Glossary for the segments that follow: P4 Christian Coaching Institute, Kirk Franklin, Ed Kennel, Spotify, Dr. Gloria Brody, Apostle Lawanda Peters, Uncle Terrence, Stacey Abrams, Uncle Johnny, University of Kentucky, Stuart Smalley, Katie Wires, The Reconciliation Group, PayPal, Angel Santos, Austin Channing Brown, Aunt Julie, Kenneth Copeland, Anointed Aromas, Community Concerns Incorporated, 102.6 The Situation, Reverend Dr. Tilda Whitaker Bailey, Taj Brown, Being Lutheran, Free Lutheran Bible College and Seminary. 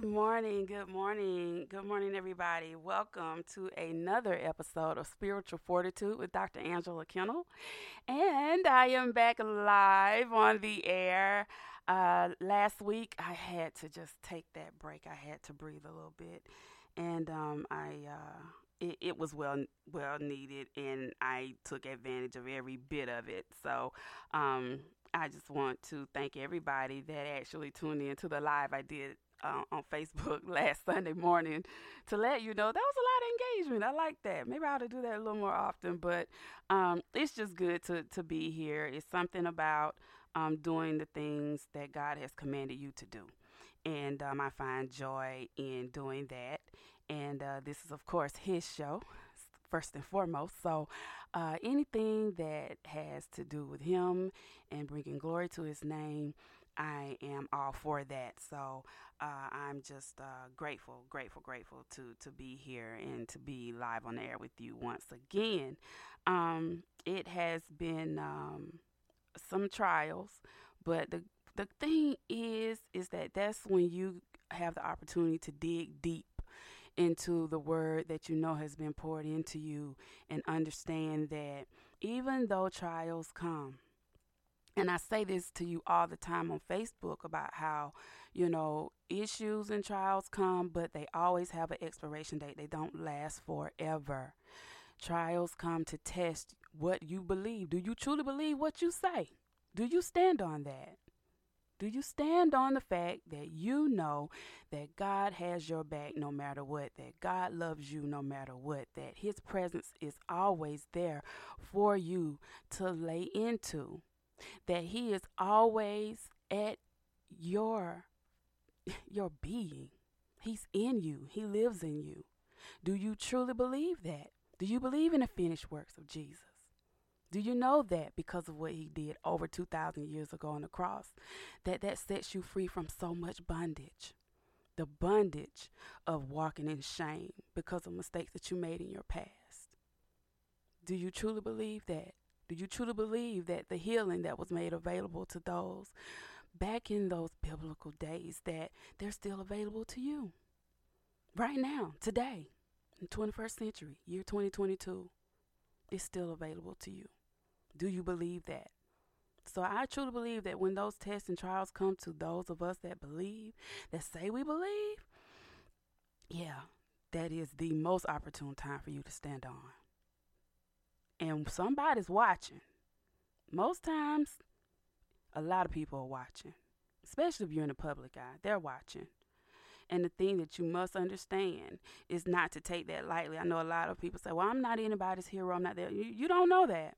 Good morning, everybody. Welcome to another episode of Spiritual Fortitude with Dr. Angela Kennell. And I am back live on the air. Last week, I had to just take that break. I had to breathe a little bit. And it was well needed, and I took advantage of every bit of it. So, I just want to thank everybody that actually tuned in to the live I did on Facebook last Sunday morning to let you know that was a lot of engagement. I like that. Maybe I ought to do that a little more often, but it's just good to be here. It's something about doing the things that God has commanded you to do, and I find joy in doing that. And this is, of course, his show, first and foremost. So anything that has to do with him and bringing glory to his name, I am all for that. So I'm just grateful to be here and to be live on the air with you once again. It has been some trials, but the thing is that's when you have the opportunity to dig deep into the word that you know has been poured into you, and understand that even though trials come, and I say this to you all the time on Facebook about how, you know, issues and trials come, but they always have an expiration date. They don't last forever. Trials come to test what you believe. Do you truly believe what you say? Do you stand on that? Do you stand on the fact that you know that God has your back no matter what, that God loves you no matter what, that his presence is always there for you to lay into, that he is always at your being. He's in you. He lives in you. Do you truly believe that? Do you believe in the finished works of Jesus? Do you know that because of what he did over 2,000 years ago on the cross, that sets you free from so much bondage? The bondage of walking in shame because of mistakes that you made in your past. Do you truly believe that? Do you truly believe that the healing that was made available to those back in those biblical days, that they're still available to you right now, today, in the 21st century, year 2022, is still available to you? Do you believe that? So I truly believe that when those tests and trials come to those of us that believe, that say we believe, yeah, that is the most opportune time for you to stand on. And somebody's watching. Most times, a lot of people are watching, especially if you're in the public eye. They're watching. And the thing that you must understand is not to take that lightly. I know a lot of people say, well, I'm not anybody's hero. I'm not there. You don't know that,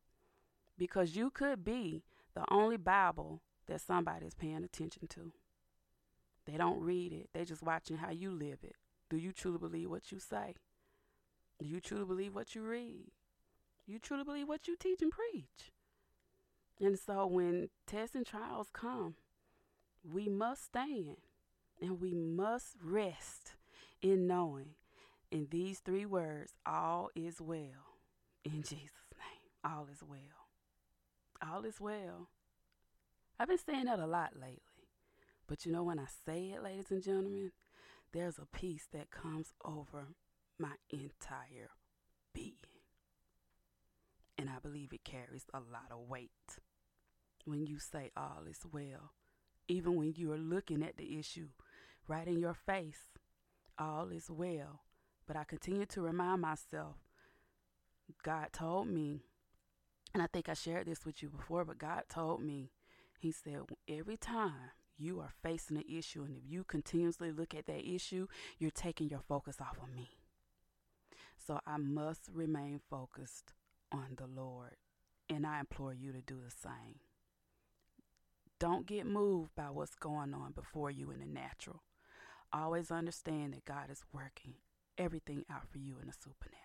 because you could be the only Bible that somebody's paying attention to. They don't read it. They're just watching how you live it. Do you truly believe what you say? Do you truly believe what you read? Do you truly believe what you teach and preach? And so when tests and trials come, we must stand. And we must rest in knowing, in these three words, all is well. In Jesus' name, all is well. All is well. I've been saying that a lot lately. But you know, when I say it, ladies and gentlemen, there's a peace that comes over my entire being. And I believe it carries a lot of weight. When you say all is well, even when you are looking at the issue right in your face, all is well. But I continue to remind myself, God told me, and I think I shared this with you before, but God told me, he said, every time you are facing an issue, and if you continuously look at that issue, you're taking your focus off of me. So I must remain focused on the Lord, and I implore you to do the same. Don't get moved by what's going on before you in the natural. Always understand that God is working everything out for you in the supernatural.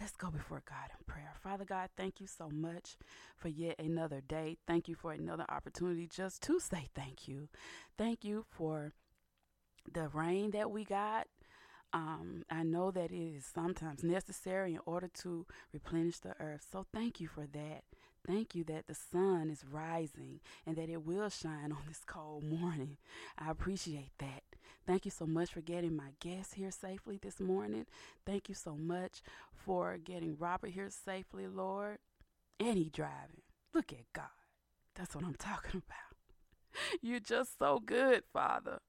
Let's go before God in prayer. Father God, thank you so much for yet another day. Thank you for another opportunity just to say thank you. Thank you for the rain that we got. I know that it is sometimes necessary in order to replenish the earth. So thank you for that. thank you that the sun is rising and that it will shine on this cold morning. I appreciate that. Thank you so much for getting my guest here safely this morning. Thank you so much for getting Robert here safely, Lord. And he driving. Look at God. That's what I'm talking about. You're just so good, Father.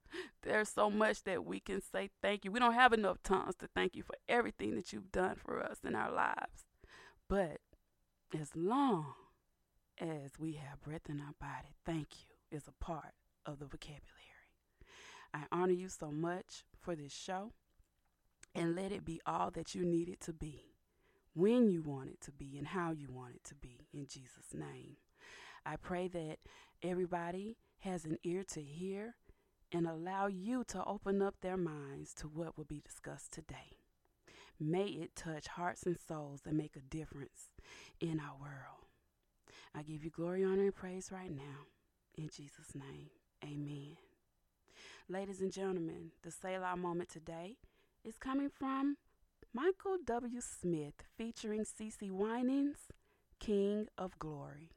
There's so much that we can say thank you. We don't have enough tongues to thank you for everything that you've done for us in our lives. But as long as we have breath in our body, thank you is a part of the vocabulary. I honor you so much for this show, and let it be all that you need it to be, when you want it to be, and how you want it to be, in Jesus' name. I pray that everybody has an ear to hear and allow you to open up their minds to what will be discussed today. May it touch hearts and souls and make a difference in our world. I give you glory, honor, and praise right now. In Jesus' name, amen. Ladies and gentlemen, the Selah moment today is coming from Michael W. Smith featuring CeCe Winans, King of Glory.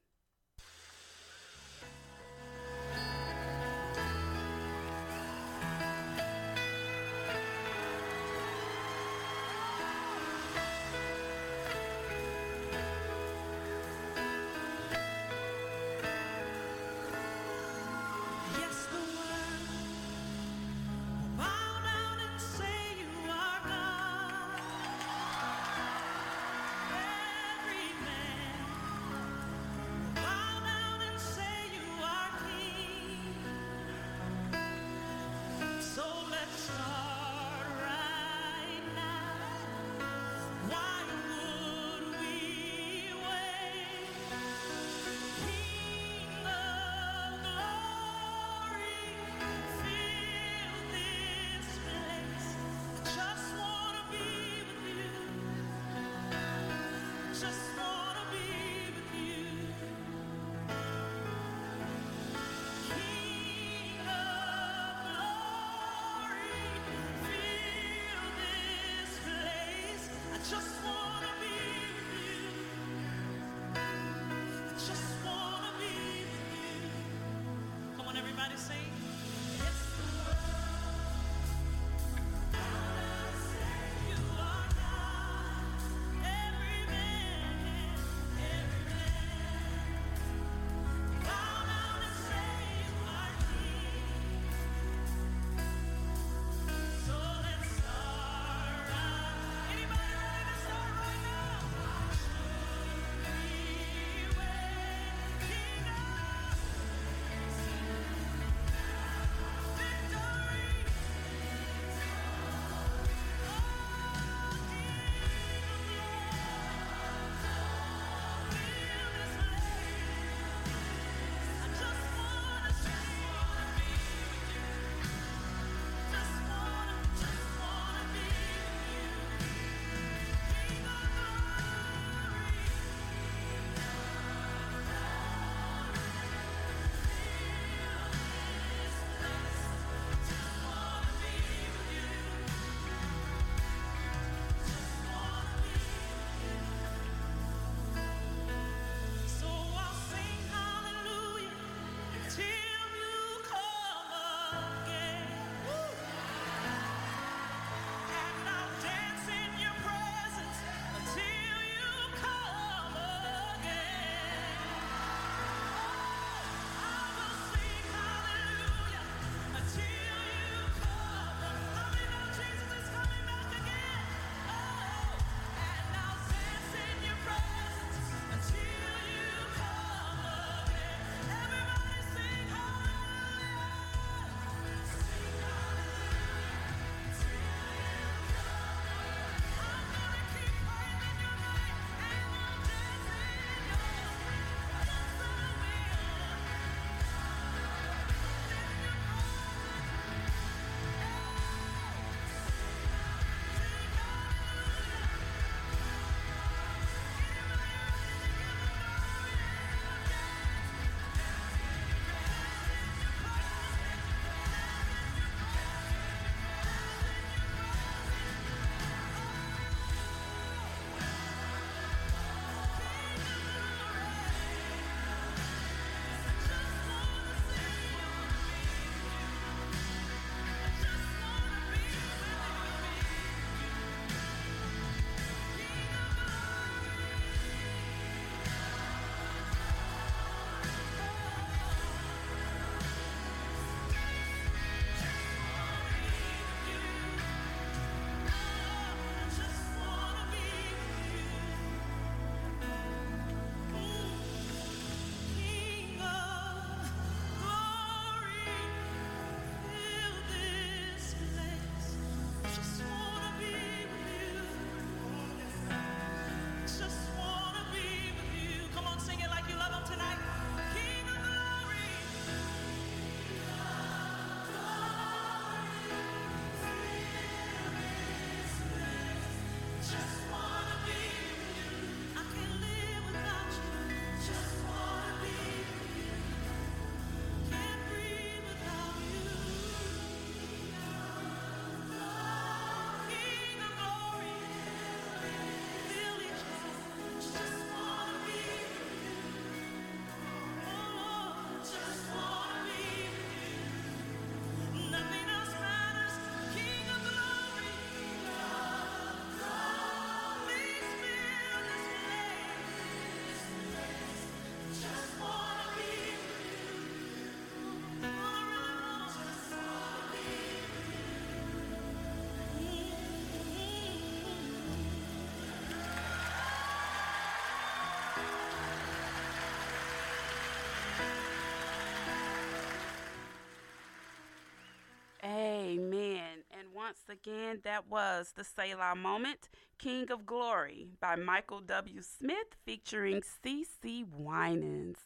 again, that was The Selah Moment, King of Glory by Michael W. Smith featuring CeCe Winans.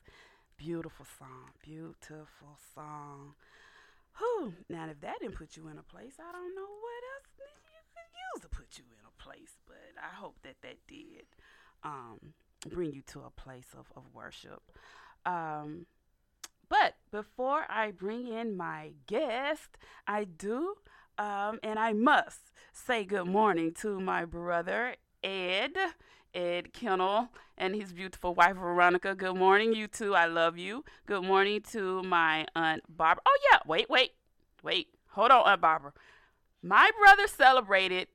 Beautiful song, beautiful song. Whew. Now, if that didn't put you in a place, I don't know what else you could use to put you in a place, but I hope that that did bring you to a place of worship. But before I bring in my guest, I do and I must say good morning to my brother, Ed Kennel, and his beautiful wife, Veronica. Good morning, you two. I love you. Good morning to my Aunt Barbara. Oh, yeah. Wait. Hold on, Aunt Barbara. My brother celebrated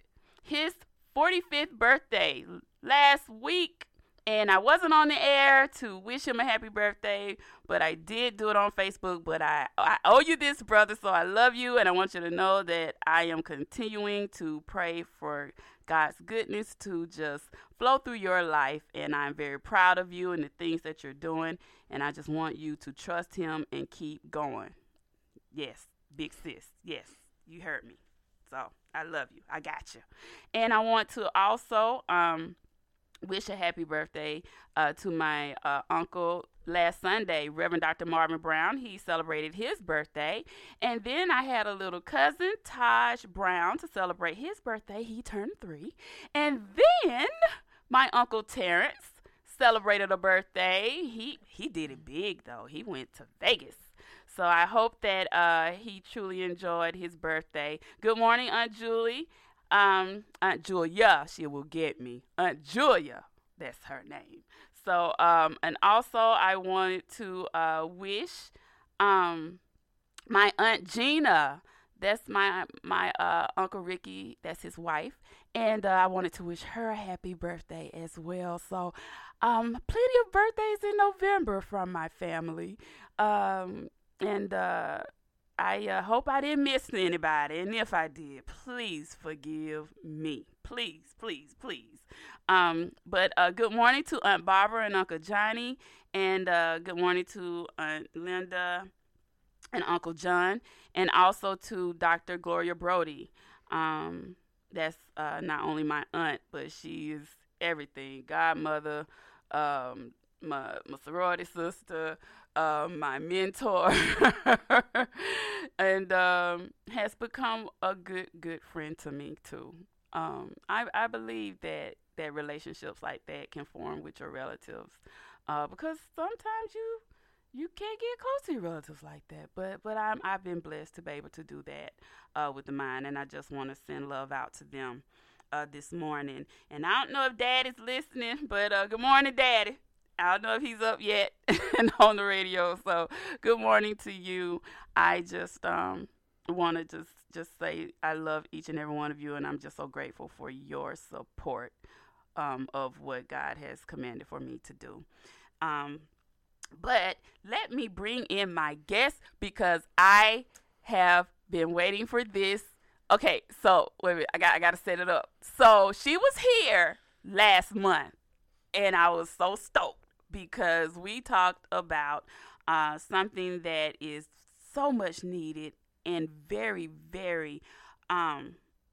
his 45th birthday last week. And I wasn't on the air to wish him a happy birthday, but I did do it on Facebook. But I owe you this, brother, so I love you, and I want you to know that I am continuing to pray for God's goodness to just flow through your life, and I'm very proud of you and the things that you're doing, and I just want you to trust him and keep going. Yes, big sis. Yes, you heard me. So I love you. I got you. And I want to also wish a happy birthday to my uncle last Sunday, Reverend Dr. Marvin Brown. He celebrated his birthday. And then I had a little cousin, Taj Brown, to celebrate his birthday. He turned 3. And then my Uncle Terrence celebrated a birthday. He did it big, though. He went to Vegas. So I hope that he truly enjoyed his birthday. Good morning, Aunt Julie. Aunt Julia, she will get me. Aunt Julia, that's her name. So, and also I wanted to wish my Aunt Gina, that's my Uncle Ricky, that's his wife, and I wanted to wish her a happy birthday as well. So, plenty of birthdays in November from my family, I hope I didn't miss anybody, and if I did, please forgive me. Please. But good morning to Aunt Barbara and Uncle Johnny, and good morning to Aunt Linda and Uncle John, and also to Dr. Gloria Brody. That's not only my aunt, but she is everything. Godmother, my sorority sister, my mentor, and has become a good friend to me too. I believe that relationships like that can form with your relatives, because sometimes you can't get close to your relatives like that. But I've been blessed to be able to do that with mine, and I just want to send love out to them this morning. And I don't know if Dad is listening, but good morning, Daddy. I don't know if he's up yet and on the radio. So good morning to you. I just want to just say I love each and every one of you, and I'm just so grateful for your support of what God has commanded for me to do. But let me bring in my guest, because I have been waiting for this. Okay, so wait a minute. I got to set it up. So she was here last month, and I was so stoked, because we talked about something that is so much needed and very, very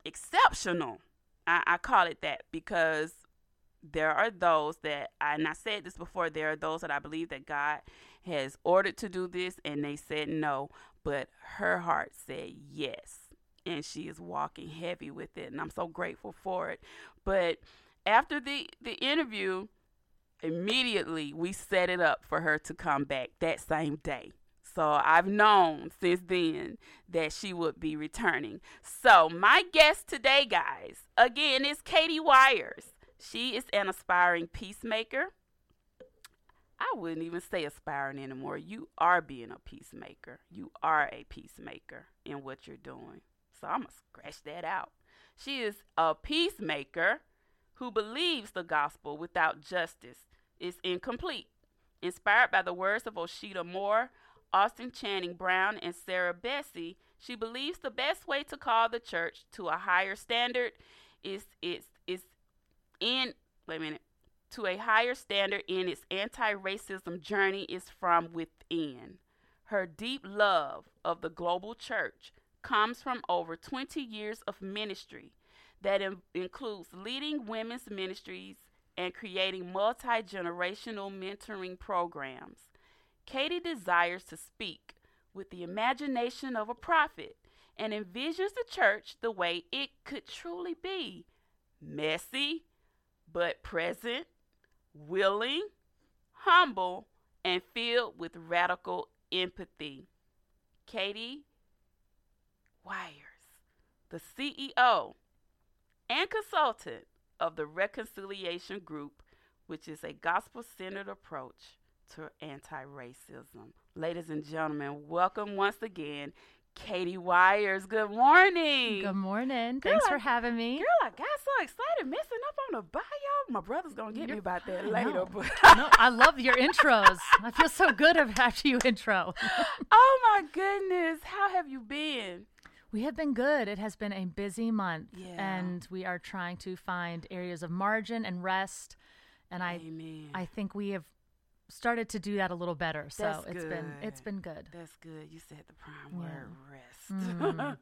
exceptional. I call it that because there are those that, and I said this before, there are those that I believe that God has ordered to do this, and they said no, but her heart said yes, and she is walking heavy with it, and I'm so grateful for it. But after the interview, immediately we set it up for her to come back that same day. So I've known since then that she would be returning. So my guest today, guys, again, is Katie Wires. She is an aspiring peacemaker. I wouldn't even say aspiring anymore. You are being a peacemaker. You are a peacemaker in what you're doing. So I'm going to scratch that out. She is a peacemaker who believes the gospel without justice is incomplete. Inspired by the words of Osheda Moore, Austin Channing Brown, and Sarah Bessey, she believes the best way to call the church to a higher standard in its anti-racism journey is from within. Her deep love of the global church comes from over 20 years of ministry that includes leading women's ministries and creating multi-generational mentoring programs. Katie desires to speak with the imagination of a prophet and envisions the church the way it could truly be: messy, but present, willing, humble, and filled with radical empathy. Katie Wires, the CEO and consultant of the Reconciliation Group, which is a gospel-centered approach to anti-racism. Ladies and gentlemen, welcome once again, Katie Wires. Good morning. Good morning. Girl, thanks for having me. Girl, I got so excited messing up on the bio. My brother's going to get me about that later. But no, I love your intros. I feel so good after you intro. Oh, my goodness. How have you been? We have been good. It has been a busy month, and we are trying to find areas of margin and rest. And I think we have started to do that a little better. So it's been good. That's good. You said the prime word, rest. Mm.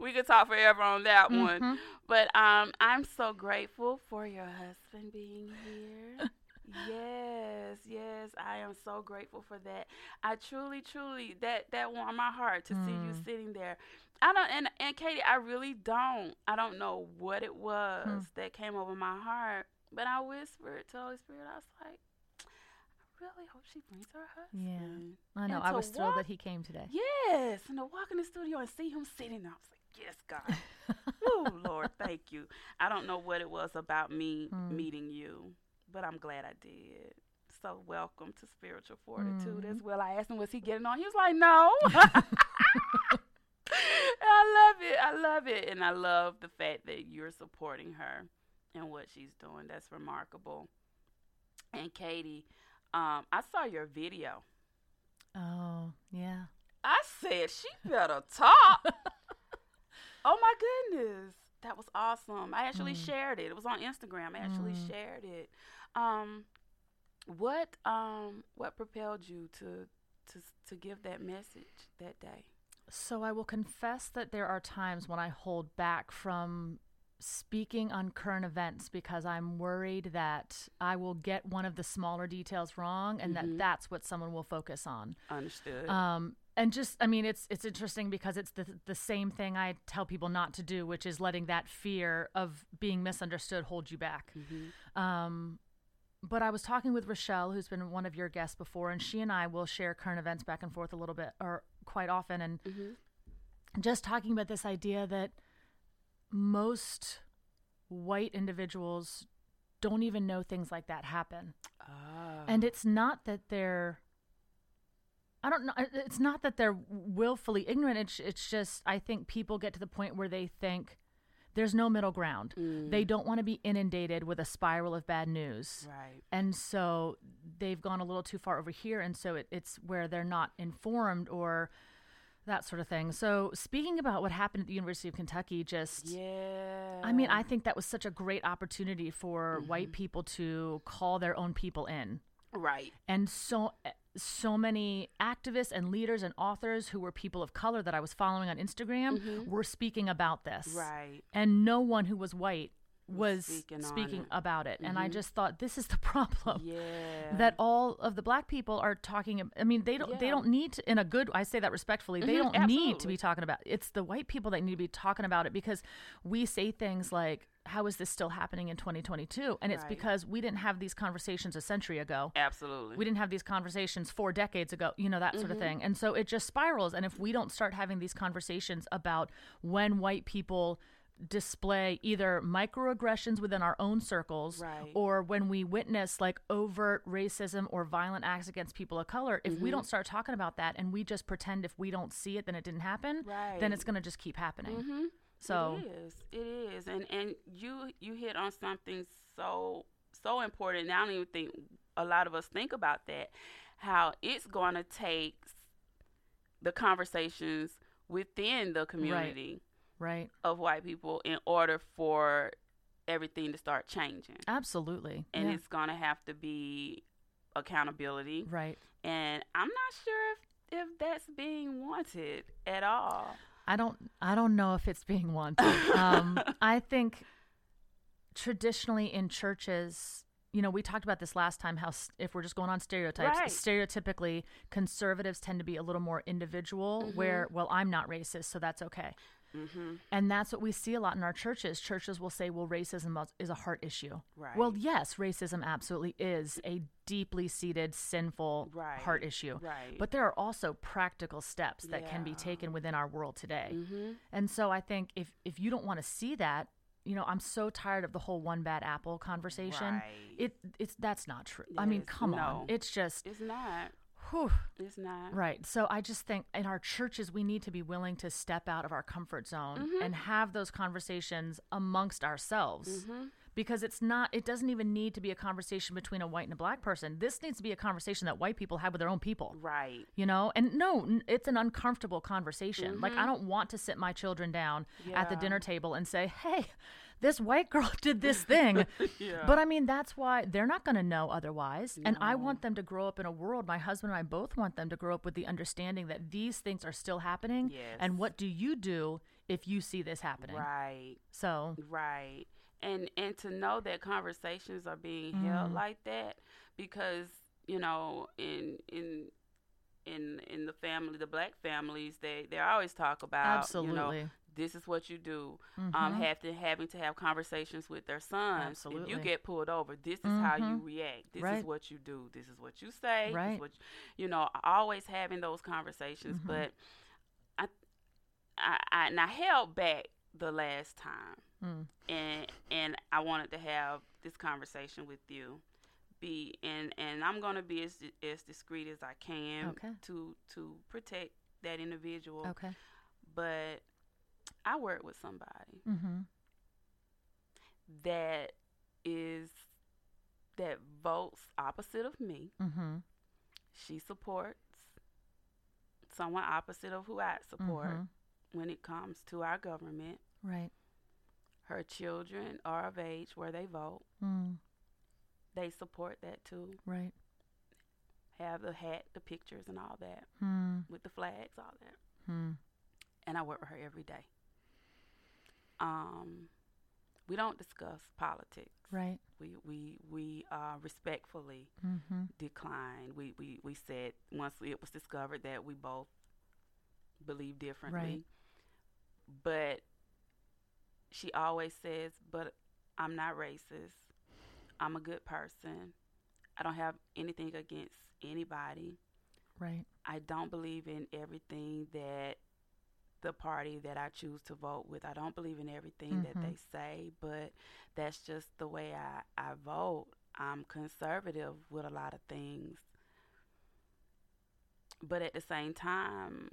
We could talk forever on that one. But I'm so grateful for your husband being here. Yes, I am so grateful for that. I truly, that warmed my heart to see you sitting there. And Katie, I don't know what it was that came over my heart, but I whispered to Holy Spirit, I was like, I really hope she brings her husband. Yeah, I know. I was thrilled that he came today. Yes, and to walk in the studio and see him sitting there, I was like, yes, God. Oh, Lord, thank you. I don't know what it was about me meeting you, but I'm glad I did. So welcome to Spiritual Fortitude as well. I asked him, was he getting on? He was like, no. I love it. And I love the fact that you're supporting her and what she's doing. That's remarkable. And Katie, I saw your video. Oh, yeah. I said, she better talk. Oh, my goodness. That was awesome. I actually shared it. It was on Instagram. I actually shared it. What propelled you to give that message that day? So I will confess that there are times when I hold back from speaking on current events because I'm worried that I will get one of the smaller details wrong and that's what someone will focus on. Understood. And just, I mean, it's interesting because it's the same thing I tell people not to do, which is letting that fear of being misunderstood hold you back. But I was talking with Rochelle, who's been one of your guests before, and she and I will share current events back and forth a little bit, or quite often, and just talking about this idea that most white individuals don't even know things like that happen. Oh. And it's not that they're... I don't know. It's not that they're willfully ignorant. It's just, I think people get to the point where they think there's no middle ground. They don't want to be inundated with a spiral of bad news. Right. And so they've gone a little too far over here. And so it's where they're not informed or that sort of thing. So speaking about what happened at the University of Kentucky, I mean, I think that was such a great opportunity for white people to call their own people in. Right. And so many activists and leaders and authors who were people of color that I was following on Instagram were speaking about this. Right. And no one who was white was speaking about it. And I just thought, this is the problem. Yeah. That all of the black people are talking. I mean, they don't need to, in a good, I say that respectfully, they don't need to be talking about it. It's the white people that need to be talking about it, because we say things like, how is this still happening in 2022? And it's because we didn't have these conversations a century ago. Absolutely. We didn't have these conversations 4 decades ago, that sort of thing. And so it just spirals. And if we don't start having these conversations about when white people display either microaggressions within our own circles or when we witness like overt racism or violent acts against people of color, if we don't start talking about that and we just pretend if we don't see it, then it didn't happen, then it's going to just keep happening. So it is. And you hit on something so important. And I don't even think a lot of us think about that, how it's going to take the conversations within the community of white people in order for everything to start changing. Absolutely. And it's going to have to be accountability. Right. And I'm not sure if that's being wanted at all. I don't know if it's being wanted. I think traditionally in churches, you know, we talked about this last time, how if we're just going on stereotypes, right. Stereotypically conservatives tend to be a little more individual, mm-hmm. where, well, I'm not racist, so that's okay. Mm-hmm. And that's what we see a lot in our churches. Churches will say, well, racism is a heart issue. Right. Well, yes, racism absolutely is a deeply seated, sinful right. heart issue. Right. But there are also practical steps that yeah. can be taken within our world today. Mm-hmm. And so I think if you don't want to see that, you know, I'm so tired of the whole one bad apple conversation. Right. It's that's not true. Yes. I mean, come on. It's just. It's not. Whew. It's not. Right. So I just think in our churches, we need to be willing to step out of our comfort zone mm-hmm. and have those conversations amongst ourselves mm-hmm. because it doesn't even need to be a conversation between a white and a black person. This needs to be a conversation that white people have with their own people. Right. You know, and no, it's an uncomfortable conversation. Mm-hmm. Like, I don't want to sit my children down yeah. at the dinner table and say, hey, this white girl did this thing. yeah. But I mean, that's why they're not going to know otherwise. No. And I want them to grow up in a world. My husband and I both want them to grow up with the understanding that these things are still happening. Yes. And what do you do if you see this happening? Right. So. Right. And to know that conversations are being mm-hmm. held like that, because, you know, in the family, the black families, they always talk about, absolutely. You know, this is what you do. Mm-hmm. Having to have conversations with their sons. Absolutely. If you get pulled over, this is mm-hmm. how you react. This right. is what you do. This is what you say. Right. This is what you know, always having those conversations. Mm-hmm. But I held back the last time. Mm. And I wanted to have this conversation with you. And I'm going to be as discreet as I can okay. to protect that individual. Okay. But I work with somebody mm-hmm. that votes opposite of me. Mm-hmm. She supports someone opposite of who I support mm-hmm. when it comes to our government. Right. Her children are of age where they vote. Mm. They support that too. Right. Have the hat, the pictures, and all that with the flags, all that. Mm. And I work with her every day. We don't discuss politics. Right. We respectfully mm-hmm. declined. We said once it was discovered that we both believe differently. Right. But she always says, but I'm not racist. I'm a good person. I don't have anything against anybody. Right. I don't believe in everything that the party that I choose to vote with. I don't believe in everything mm-hmm. that they say, but that's just the way I vote. I'm conservative with a lot of things. But at the same time,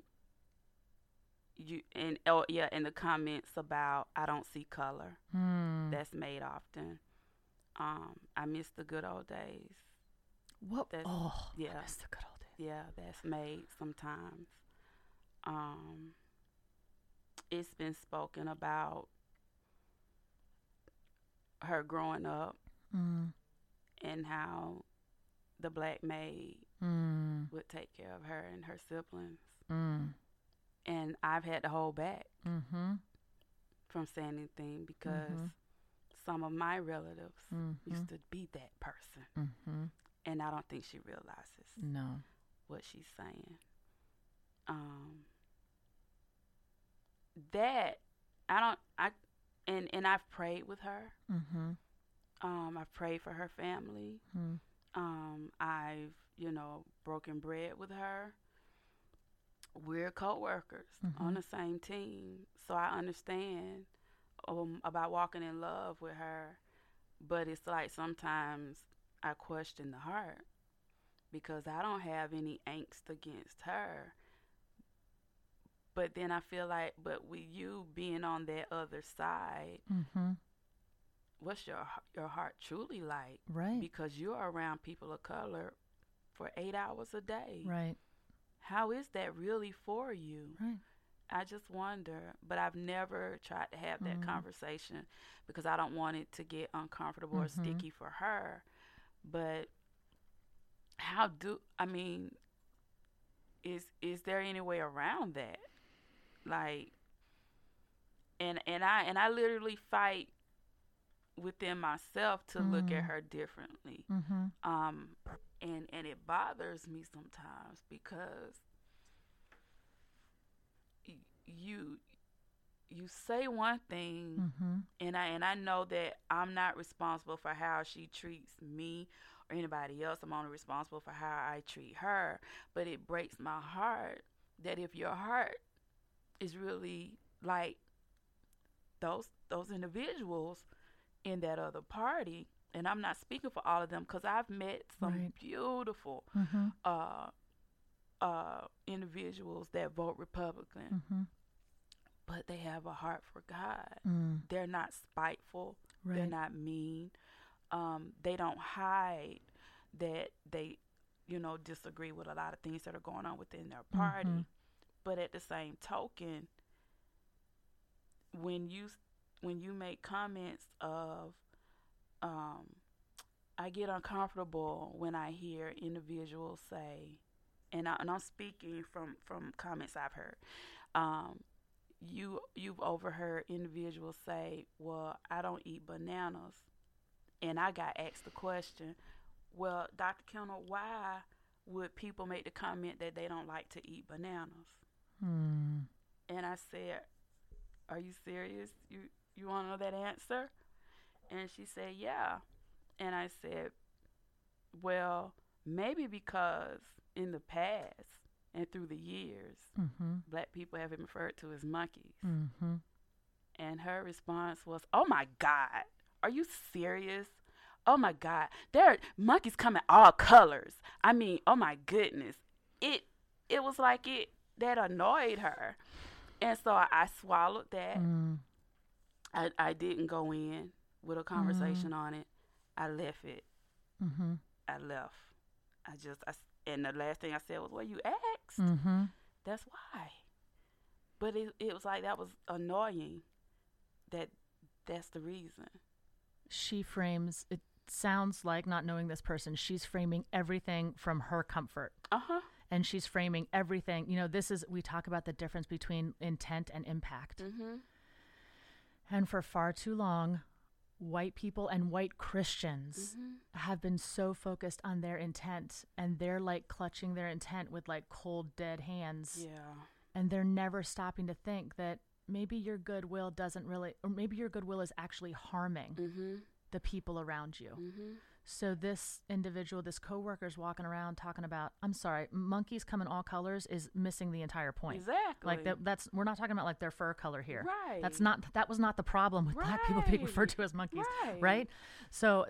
in the comments about I don't see color. Mm. That's made often. I miss the good old days. What? I miss the good old days. Yeah, that's made sometimes. It's been spoken about her growing up and how the black maid would take care of her and her siblings. Mm. And I've had to hold back mm-hmm. from saying anything because mm-hmm. some of my relatives mm-hmm. used to be that person. Mm-hmm. And I don't think she realizes what she's saying. And I've prayed with her. Mm-hmm. I've prayed for her family. Mm. I've, broken bread with her. We're co-workers mm-hmm. on the same team. So I understand about walking in love with her. But it's like sometimes I question the heart because I don't have any angst against her. But then I feel like, but with you being on that other side, mm-hmm. what's your heart truly like? Right. Because you're around people of color for 8 hours a day. Right. How is that really for you? Right. I just wonder. But I've never tried to have that conversation because I don't want it to get uncomfortable mm-hmm. or sticky for her. But is there any way around that? Like, And I literally fight within myself to look at her differently. Mm-hmm. And it bothers me sometimes because you say one thing, and I know that I'm not responsible for how she treats me or anybody else. I'm only responsible for how I treat her. But it breaks my heart that if your heart is really like those individuals in that other party, and I'm not speaking for all of them because I've met some beautiful individuals that vote Republican. Mm-hmm. But they have a heart for God. Mm. They're not spiteful. Right. They're not mean. They don't hide that they, disagree with a lot of things that are going on within their party. Mm-hmm. But at the same token, when you make comments of, I get uncomfortable when I hear individuals say, and I'm speaking from comments I've heard. You've overheard individuals say, well, I don't eat bananas. And I got asked the question, well, Dr. Kennell, why would people make the comment that they don't like to eat bananas? Mm. And I said, are you serious? You want to know that answer? And she said, yeah. And I said, well, maybe because in the past, and through the years, Black people have been referred to as monkeys. Mm-hmm. And her response was, oh, my God, are you serious? Oh, my God, there are monkeys come in all colors. I mean, oh, my goodness. It was like that annoyed her. And so I swallowed that. Mm. I didn't go in with a conversation on it. I left it. Mm-hmm. I left. And the last thing I said was, well, you asked. Mm-hmm. That's why. But it was like that was annoying. That's the reason. She frames, it sounds like, not knowing this person, she's framing everything from her comfort. Uh-huh. And she's framing everything. We talk about the difference between intent and impact. Mm-hmm. And for far too long, white people and white Christians have been so focused on their intent, and they're like clutching their intent with like cold, dead hands. Yeah. And they're never stopping to think that maybe your goodwill is actually harming the people around you. Mm-hmm. So this individual, this coworker is walking around talking about, I'm sorry, monkeys come in all colors is missing the entire point. Exactly. Like that's we're not talking about like their fur color here. Right. That was not the problem with Black people being referred to as monkeys. Right. So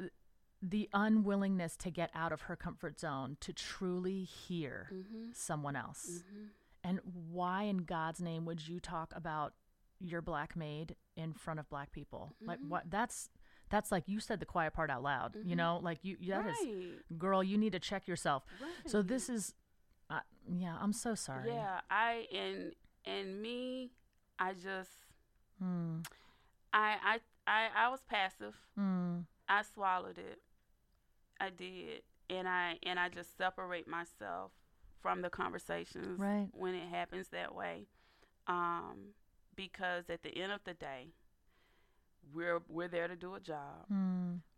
the unwillingness to get out of her comfort zone to truly hear someone else. Mm-hmm. And why in God's name would you talk about your Black maid in front of Black people? Mm-hmm. Like what? That's like you said the quiet part out loud, like that is, girl, you need to check yourself. Right. So this is, I'm so sorry. Yeah, I was passive. Mm. I swallowed it. I did. And I just separate myself from the conversations when it happens that way. Because at the end of the day, we're there to do a job,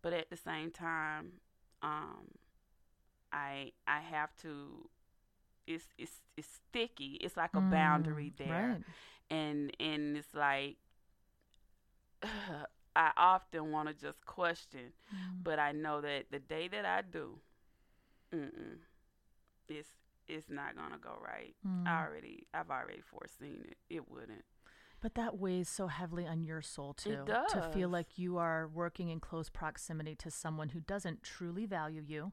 but at the same time, I have to. It's sticky. It's like a boundary there, and it's like I often want to just question, but I know that the day that I do, it's not gonna go right. I've already foreseen it. It wouldn't. But that weighs so heavily on your soul, too. It does. To feel like you are working in close proximity to someone who doesn't truly value you,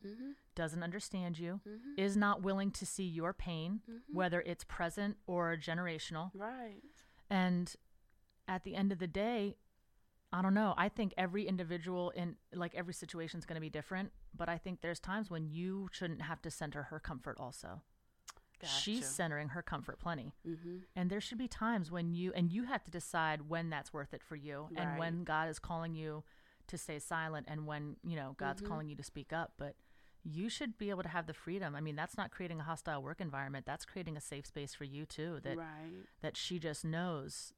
doesn't understand you, is not willing to see your pain, whether it's present or generational. Right. And at the end of the day, I don't know. I think every individual in like every situation is going to be different. But I think there's times when you shouldn't have to center her comfort also. Gotcha. She's centering her comfort plenty. And there should be times when you have to decide when that's worth it for you and when God is calling you to stay silent and when, God's calling you to speak up. But you should be able to have the freedom. I mean, that's not creating a hostile work environment. That's creating a safe space for you, too, that she just knows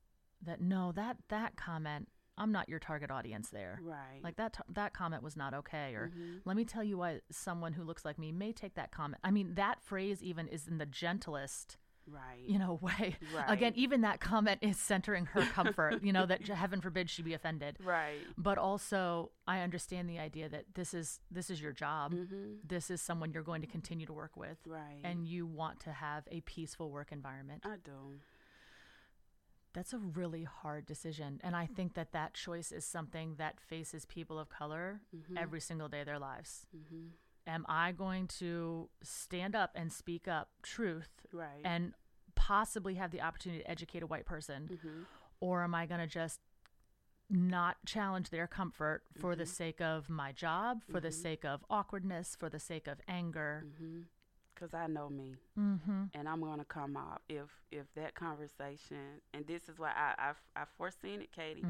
that no, that comment, I'm not your target audience there. Right. Like that comment was not okay. Or let me tell you why someone who looks like me may take that comment. I mean, that phrase even is in the gentlest, right, you know, way. Right. Again, even that comment is centering her comfort, you know, that heaven forbid she be offended. Right. But also I understand the idea that this is your job. This is someone you're going to continue to work with. Right. And you want to have a peaceful work environment. I do. That's a really hard decision. And I think that choice is something that faces people of color every single day of their lives. Am I going to stand up and speak up truth and possibly have the opportunity to educate a white person? Or am I going to just not challenge their comfort for the sake of my job, for the sake of awkwardness, for the sake of anger? 'Cause I know me, and I'm gonna come up if that conversation, and this is why I've foreseen it, Katie.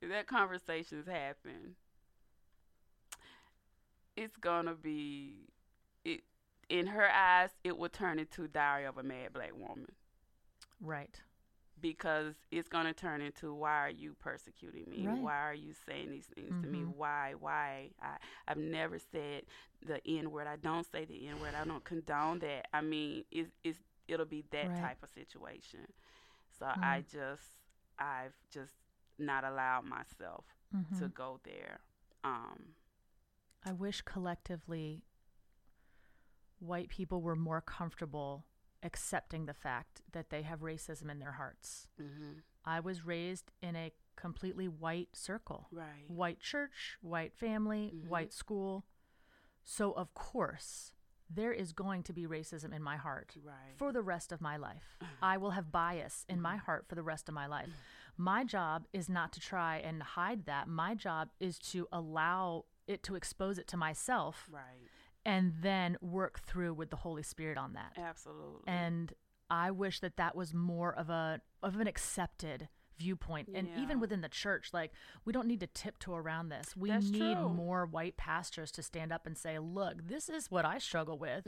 If that conversation's happened, it's gonna be it. In her eyes, it will turn into Diary of a Mad Black Woman, right? Because it's gonna turn into, why are you persecuting me? Right. Why are you saying these things to me? Why? I've never said the N-word. I don't say the N-word. I don't condone that. I mean, it'll be that type of situation. So I've just not allowed myself to go there. I wish collectively white people were more comfortable accepting the fact that they have racism in their hearts. I was raised in a completely white circle, white church, white family, white school. So of course there is going to be racism in my heart for the rest of my life. I will have bias in my heart for the rest of my life. My job is not to try and hide that. My job is to allow it, to expose it to myself. And then work through with the Holy Spirit on that. Absolutely. And I wish that was more of an accepted viewpoint. Yeah. And even within the church, like, we don't need to tiptoe around this. We That's need true. More white pastors to stand up and say, look, this is what I struggle with.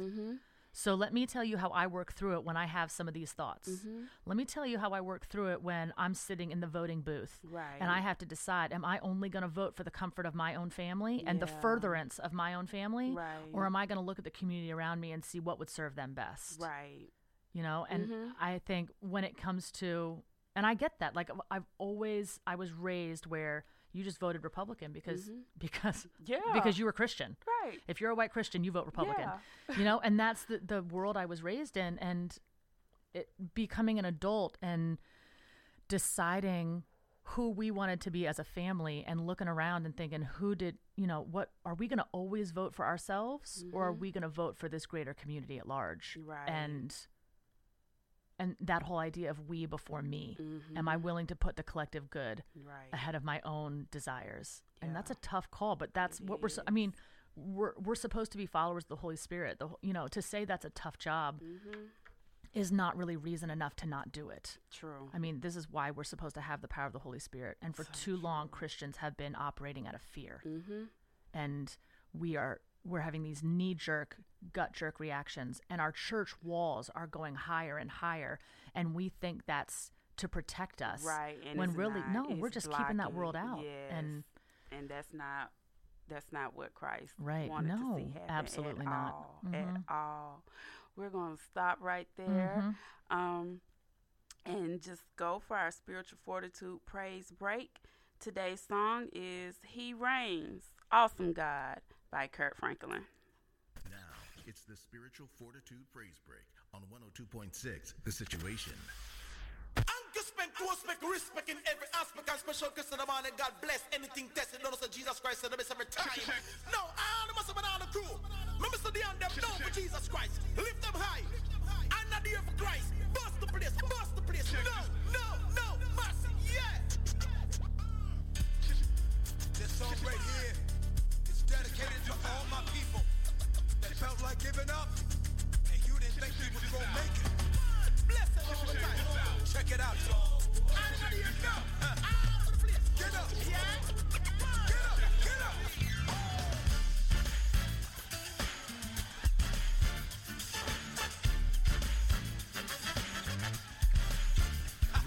So let me tell you how I work through it when I have some of these thoughts. Let me tell you how I work through it when I'm sitting in the voting booth. And I have to decide, am I only going to vote for the comfort of my own family and the furtherance of my own family? Or am I going to look at the community around me and see what would serve them best? You know, and I think when it comes to, and I get that, like, I was raised where you just voted Republican because you were Christian. If you're a white Christian, you vote Republican. You know, and that's the world I was raised in. And becoming an adult and deciding who we wanted to be as a family and looking around and thinking, what are we going to always vote for ourselves, or are we going to vote for this greater community at large? And that whole idea of we before me. Am I willing to put the collective good ahead of my own desires? Yeah. And that's a tough call, but that's we're supposed to be followers of the Holy Spirit. To say that's a tough job is not really reason enough to not do it. True. I mean, this is why we're supposed to have the power of the Holy Spirit. And for too long, Christians have been operating out of fear. And we're having these knee-jerk, gut-jerk reactions, and our church walls are going higher and higher, and we think that's to protect us. Right. And when really, we're just blocking, keeping that world out. Yes. And that's not what Christ wanted to see happen. Absolutely not. At all. We're going to stop right there and just go for our spiritual fortitude praise break. Today's song is He Reigns, Awesome God, by Kirk Franklin. Now, it's the Spiritual Fortitude Praise Break on 102.6, The Situation. Respect, respect in every aspect, and special Christian the man, and God bless anything tested, notice that Jesus Christ said the best every time. No, all the muscle and all the crew, remember to the end them down for Jesus Christ, lift them high, and not the end for Christ, bust the place, no, mercy, yeah. This song right here, dedicated to all my people that felt like giving up and you didn't think we was going to make it. Bless it all the time. Check it out, y'all. I know you go. Get up. Get up. I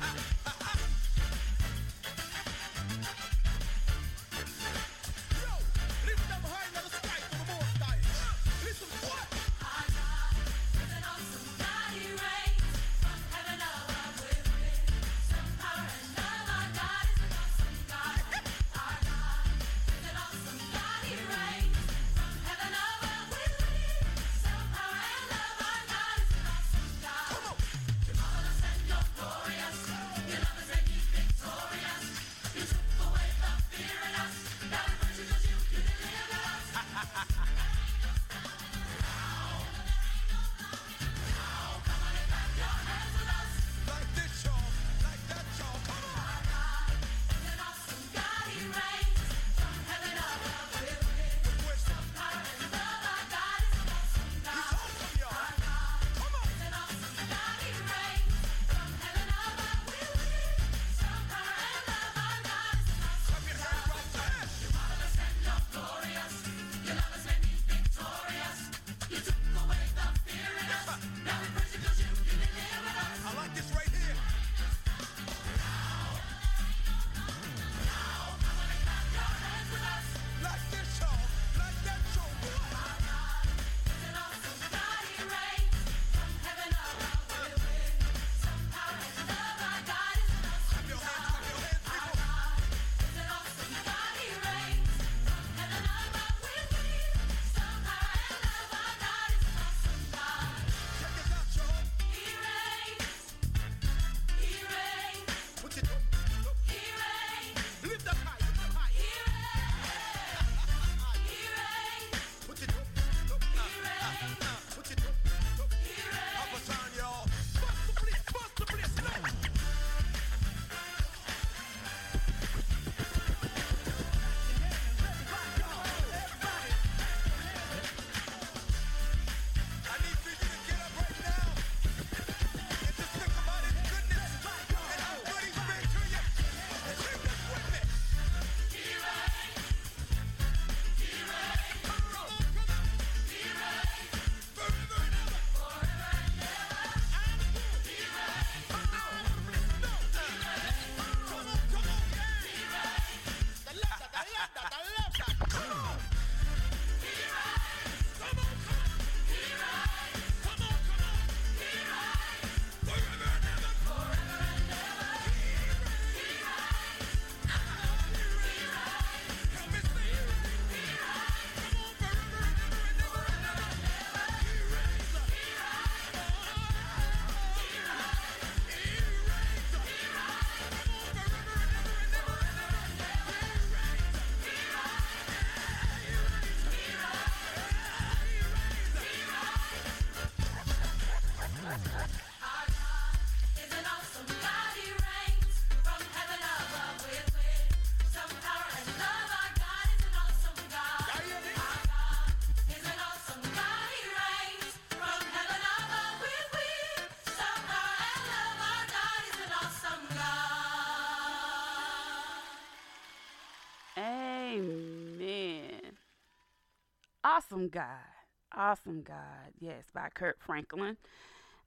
Awesome God. Awesome God. Yes, by Kirk Franklin.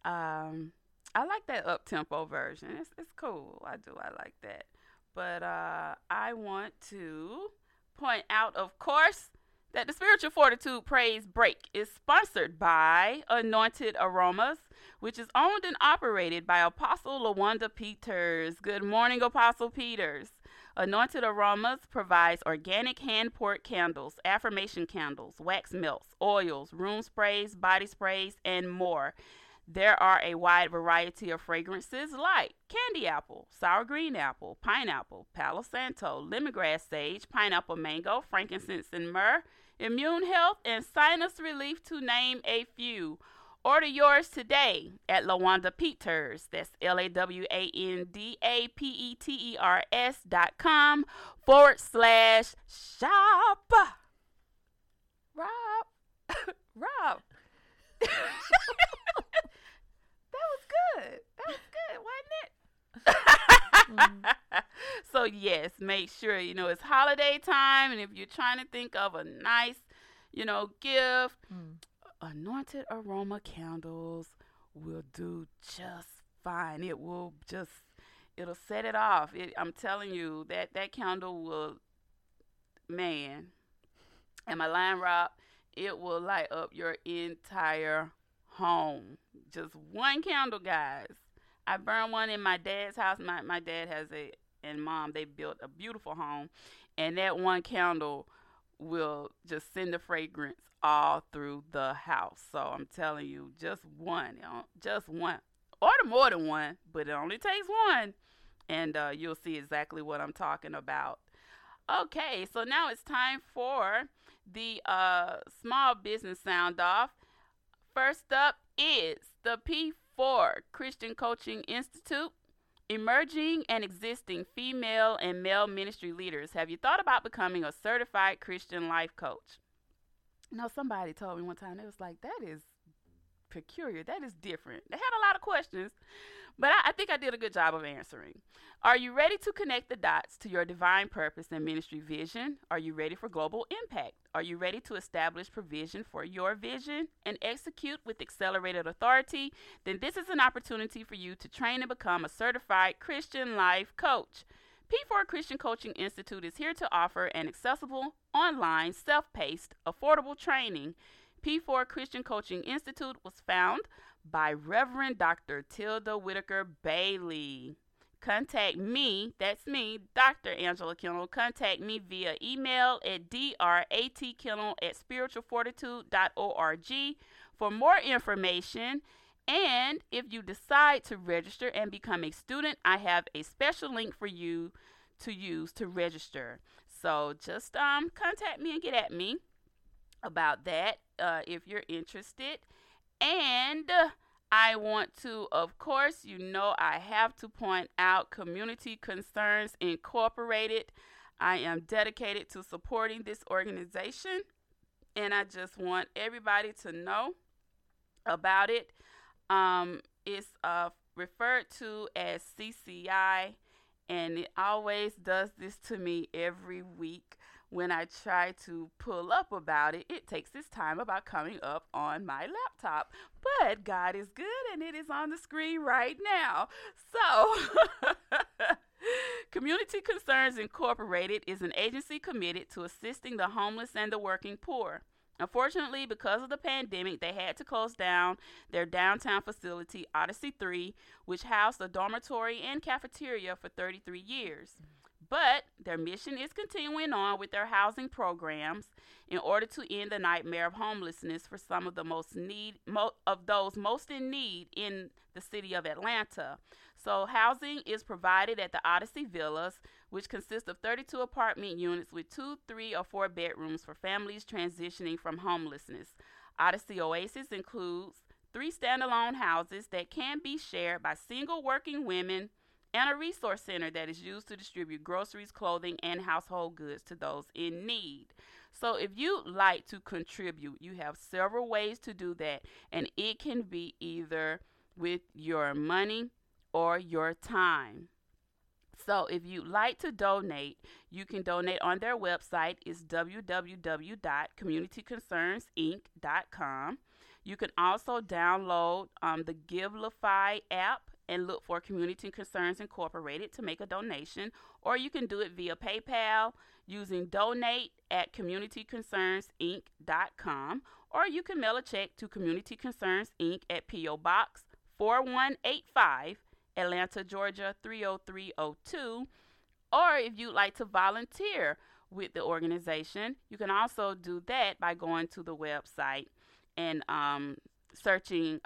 I like that up-tempo version. It's cool. I do. I like that. But I want to point out, of course, that the Spiritual Fortitude Praise Break is sponsored by Anointed Aromas, which is owned and operated by Apostle Lawanda Peters. Good morning, Apostle Peters. Anointed Aromas provides organic hand-poured candles, affirmation candles, wax melts, oils, room sprays, body sprays, and more. There are a wide variety of fragrances like candy apple, sour green apple, pineapple, palo santo, lemongrass sage, pineapple mango, frankincense and myrrh, immune health, and sinus relief, to name a few. Order yours today at Lawanda Peters. That's LAWANDAPETERS.com/shop. Rob. That was good, wasn't it? So yes, make sure, it's holiday time, and if you're trying to think of a nice, gift, Anointed Aroma candles will do just fine. It will just, it'll set it off. I'm telling you, that candle will, man, am I lying, Rob? It will light up your entire home. Just one candle, guys. I burned one in my dad's house. My dad and mom, they built a beautiful home, and that one candle will just send the fragrance all through the house. So I'm telling you, just one, or more than one, but it only takes one, and you'll see exactly what I'm talking about. Okay, so now it's time for the small business sound off. First up is the P4 Christian Coaching Institute. Emerging and existing female and male ministry leaders. Have you thought about becoming a certified Christian life coach? Somebody told me one time, it was like, that is peculiar. That is different. They had a lot of questions, but I think I did a good job of answering. Are you ready to connect the dots to your divine purpose and ministry vision? Are you ready for global impact? Are you ready to establish provision for your vision and execute with accelerated authority? Then this is an opportunity for you to train and become a certified Christian life coach. P4 Christian Coaching Institute is here to offer an accessible, online, self-paced, affordable training. P4 Christian Coaching Institute was found by Reverend Dr. Tilda Whitaker Bailey. Contact me, that's me, Dr. Angela Kennell. Contact me via email at dratkennell@spiritualfortitude.org for more information. And if you decide to register and become a student, I have a special link for you to use to register. So just contact me and get at me about that if you're interested. And I want to, of course, I have to point out Community Concerns Incorporated. I am dedicated to supporting this organization, and I just want everybody to know about it. It's referred to as CCI, and it always does this to me every week. When I try to pull up about it, it takes its time about coming up on my laptop. But God is good, and it is on the screen right now. So, Community Concerns Incorporated is an agency committed to assisting the homeless and the working poor. Unfortunately, because of the pandemic, they had to close down their downtown facility, Odyssey 3, which housed a dormitory and cafeteria for 33 years. But their mission is continuing on with their housing programs in order to end the nightmare of homelessness for some of the those most in need in the city of Atlanta. So housing is provided at the Odyssey Villas, which consists of 32 apartment units with 2, 3, or 4 bedrooms for families transitioning from homelessness. Odyssey Oasis includes 3 standalone houses that can be shared by single working women, and a resource center that is used to distribute groceries, clothing, and household goods to those in need. So if you'd like to contribute, you have several ways to do that, and it can be either with your money or your time. So if you'd like to donate, you can donate on their website. It's www.communityconcernsinc.com. You can also download the Givelify app and look for Community Concerns Incorporated to make a donation, or you can do it via PayPal using donate@communityconcernsinc.com, or you can mail a check to Community Concerns Inc. at P.O. Box 4185, Atlanta, Georgia 30302, or if you'd like to volunteer with the organization, you can also do that by going to the website and searching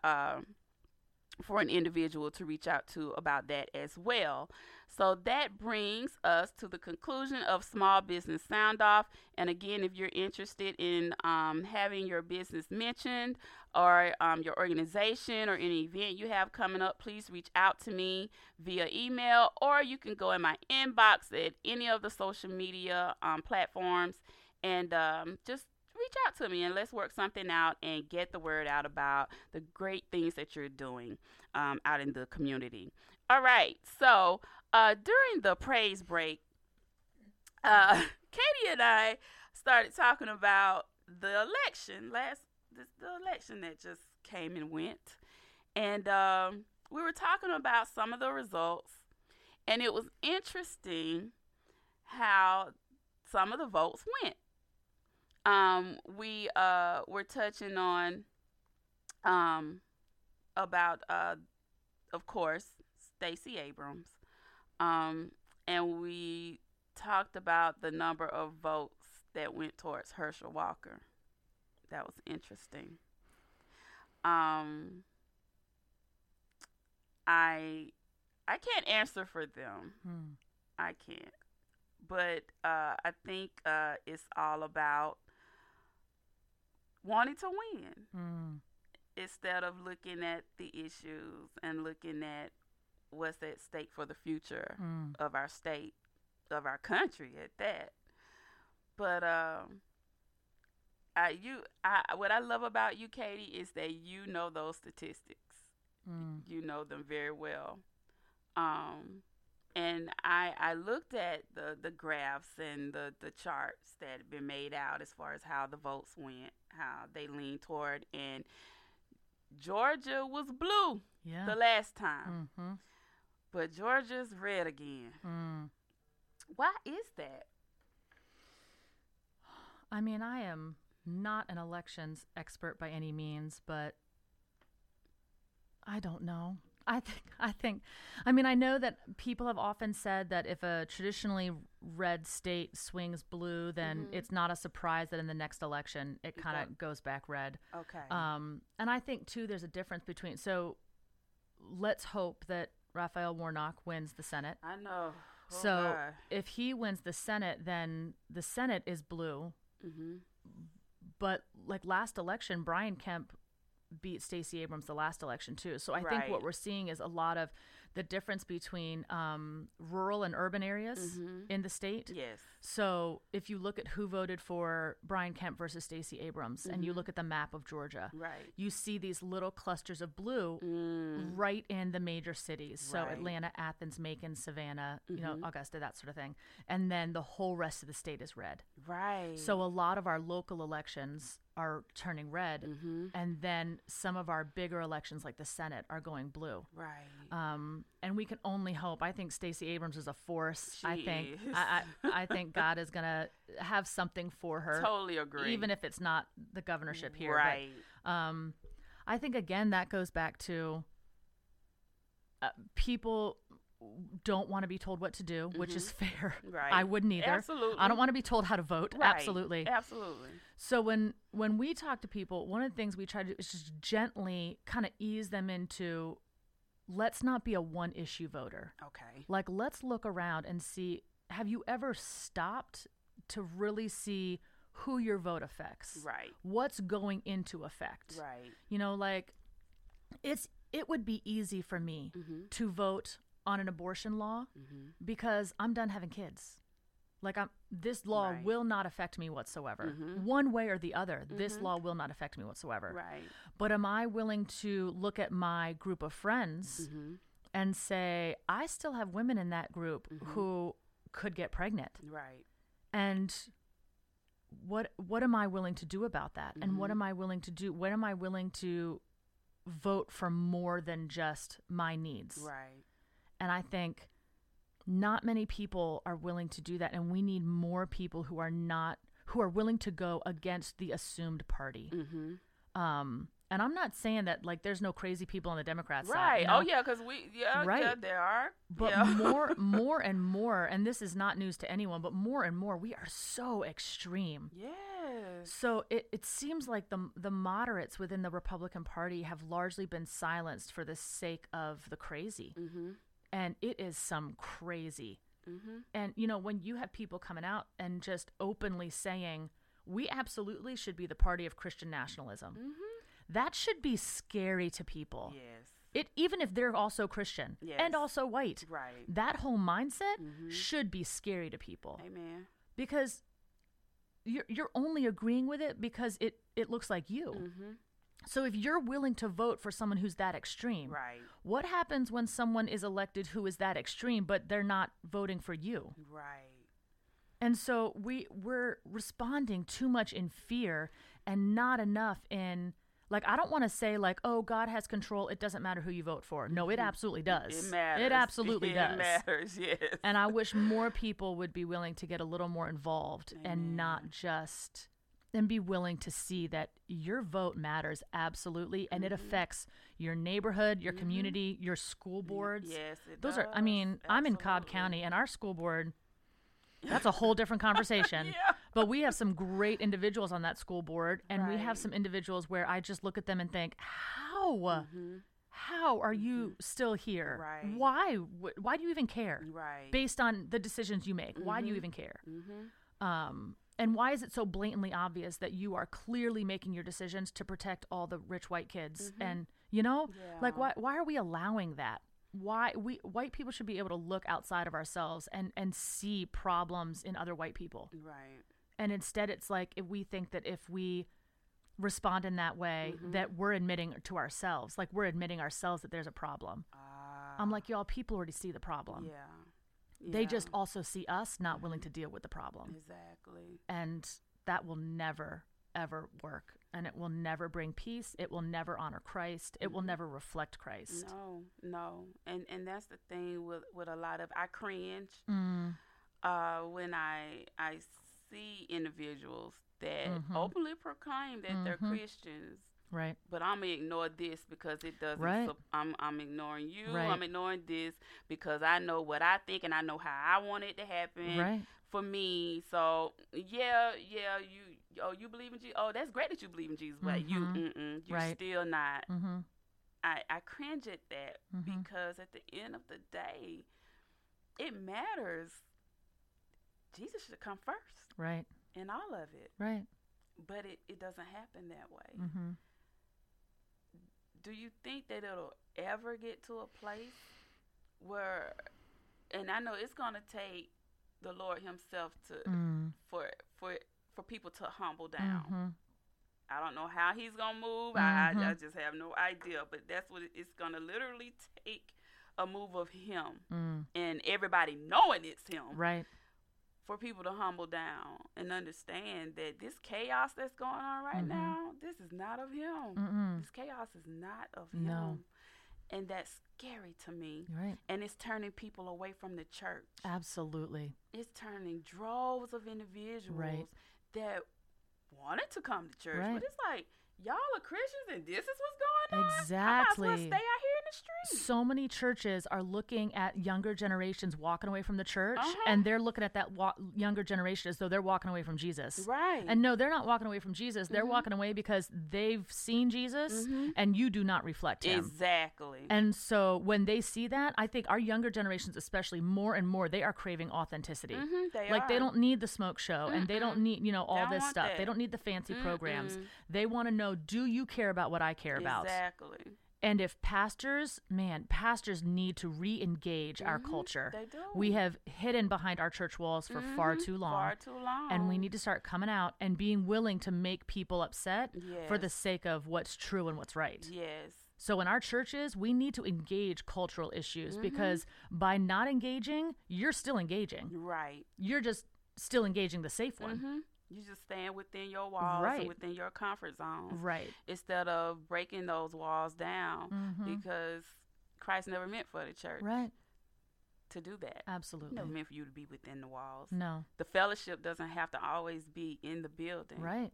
for an individual to reach out to about that as well. So that brings us to the conclusion of Small Business Sound Off. And again, if you're interested in having your business mentioned or your organization or any event you have coming up, please reach out to me via email, or you can go in my inbox at any of the social media platforms and just reach out to me and let's work something out and get the word out about the great things that you're doing out in the community. All right. So during the praise break, Katie and I started talking about the election election that just came and went. And we were talking about some of the results, and it was interesting how some of the votes went. We were touching on about of course Stacey Abrams, and we talked about the number of votes that went towards Herschel Walker. That was interesting. I can't answer for them. I can't, but I think it's all about wanting to win instead of looking at the issues and looking at what's at stake for the future of our state, of our country at that. But what I love about you, Katie, is that you know those statistics. You know them very well. And I looked at the graphs and the charts that had been made out as far as how the votes went, how they leaned toward, and Georgia was blue the last time. But Georgia's red again. Why is that? I mean, I am not an elections expert by any means, but I don't know. I mean, I know that people have often said that if a traditionally red state swings blue, then it's not a surprise that in the next election it kind of goes back red. Okay. And I think, too, there's a difference between. So let's hope that Raphael Warnock wins the Senate. I know. Oh, so God. If he wins the Senate, then the Senate is blue. But like last election, Brian Kemp beat Stacey Abrams the last election too. So I think what we're seeing is a lot of the difference between rural and urban areas in the state. Yes. So if you look at who voted for Brian Kemp versus Stacey Abrams and you look at the map of Georgia, you see these little clusters of blue right in the major cities. So Atlanta, Athens, Macon, Savannah, you know, Augusta, that sort of thing. And then the whole rest of the state is red. So a lot of our local elections are turning red, and then some of our bigger elections like the Senate are going blue. And we can only hope. I think Stacey Abrams is a force. I think God is gonna have something for her. Totally agree. Even if it's not the governorship here. But, I think again that goes back to people don't want to be told what to do, which is fair. I wouldn't either. Absolutely. I don't want to be told how to vote. Absolutely. So when we talk to people, one of the things we try to do is just gently kind of ease them into, let's not be a one issue voter. Like, let's look around and see, have you ever stopped to really see who your vote affects? What's going into effect? You know, like it would be easy for me to vote on an abortion law because I'm done having kids. Like this law will not affect me whatsoever. One way or the other, this law will not affect me whatsoever. But am I willing to look at my group of friends and say, I still have women in that group mm-hmm. who could get pregnant. Right. And what am I willing to do about that? Mm-hmm. And what am I willing to do? What am I willing to vote for more than just my needs? Right. And I think not many people are willing to do that. And we need more people who are not, who are willing to go against the assumed party. Mm-hmm. And I'm not saying that, like, there's no crazy people on the Democrat side. Right. You know? Oh, yeah, because there are. But more and more, and this is not news to anyone, but more and more, we are so extreme. Yeah. So it seems like the moderates within the Republican Party have largely been silenced for the sake of the crazy. Mm-hmm. And it is some crazy. Mm-hmm. And, you know, when you have people coming out and just openly saying, we absolutely should be the party of Christian nationalism. Mm-hmm. That should be scary to people. Yes. Even if they're also Christian yes. and also white. Right. That whole mindset mm-hmm. should be scary to people. Amen. Because you're only agreeing with it because it looks like you. Mm-hmm. So if you're willing to vote for someone who's that extreme, right. what happens when someone is elected who is that extreme, but they're not voting for you? Right. And so we're responding too much in fear and not enough in... Like, I don't want to say, like, oh, God has control. It doesn't matter who you vote for. No, it absolutely does. It matters. It absolutely does. It matters, yes. And I wish more people would be willing to get a little more involved Amen. And not just, and be willing to see that your vote matters absolutely. And mm-hmm. it affects your neighborhood, your mm-hmm. community, your school boards. Yes, it does. Those are, I mean, absolutely. I'm in Cobb County, and our school board, that's a whole different conversation. yeah. But we have some great individuals on that school board, and right. we have some individuals where I just look at them and think, how? Mm-hmm. How are you mm-hmm. still here? Right. Why? Why do you even care? Right. Based on the decisions you make, mm-hmm. why do you even care? Mm-hmm. And why is it so blatantly obvious that you are clearly making your decisions to protect all the rich white kids? Mm-hmm. And, you know, yeah. like, why are we allowing that? Why white people should be able to look outside of ourselves and see problems in other white people. Right. And instead, it's like if we think that if we respond in that way, mm-hmm. that we're admitting to ourselves, like we're admitting ourselves that there's a problem. I'm like, y'all, people already see the problem. Yeah. yeah. They just also see us not willing to deal with the problem. Exactly. And that will never, ever work. And it will never bring peace. It will never honor Christ. It will never reflect Christ. No. And that's the thing with a lot of, I cringe when I see individuals that mm-hmm. openly proclaim that mm-hmm. they're Christians, right? But I'm gonna ignore this because it doesn't. Right. I'm ignoring you. Right. I'm ignoring this because I know what I think and I know how I want it to happen right. for me. So yeah, you believe in Jesus. Oh, that's great that you believe in Jesus, but mm-hmm. you right. still not. Mm-hmm. I cringe at that mm-hmm. because at the end of the day, it matters. Jesus should come first. Right. In all of it. Right. But it doesn't happen that way. Mm-hmm. Do you think that it'll ever get to a place where, and I know it's going to take the Lord himself to for people to humble down. Mm-hmm. I don't know how he's going to move. Mm-hmm. I just have no idea. But that's what it's going to literally take, a move of him. Mm. And everybody knowing it's him. Right. For people to humble down and understand that this chaos that's going on right mm-hmm. now, this is not of him. Mm-mm. This chaos is not of him. And that's scary to me. Right. And it's turning people away from the church. Absolutely. It's turning droves of individuals right. that wanted to come to church. Right. But it's like, y'all are Christians and this is what's going on? Exactly. I might as well stay out here in the street. So many churches are looking at younger generations walking away from the church, uh-huh. and they're looking at that younger generation as though they're walking away from Jesus. Right. And no, they're not walking away from Jesus. They're mm-hmm. walking away because they've seen Jesus, mm-hmm. and you do not reflect him. Exactly. And so when they see that, I think our younger generations especially, more and more, they are craving authenticity. Mm-hmm, they don't need the smoke show, mm-hmm. and they don't need, you know, all this stuff. That. They don't need the fancy mm-hmm. programs. They want to know, do you care about what I care about? Exactly. And if pastors need to re-engage mm-hmm. our culture. They do. We have hidden behind our church walls for mm-hmm. far too long. And we need to start coming out and being willing to make people upset yes. for the sake of what's true and what's right. Yes. So in our churches, we need to engage cultural issues because by not engaging, you're still engaging. Right. You're just still engaging the safe one. Mm-hmm. You just staying within your walls and within your comfort zone. Right. Instead of breaking those walls down because Christ never meant for the church. Right. To do that. Absolutely. Never meant for you to be within the walls. No. The fellowship doesn't have to always be in the building. Right.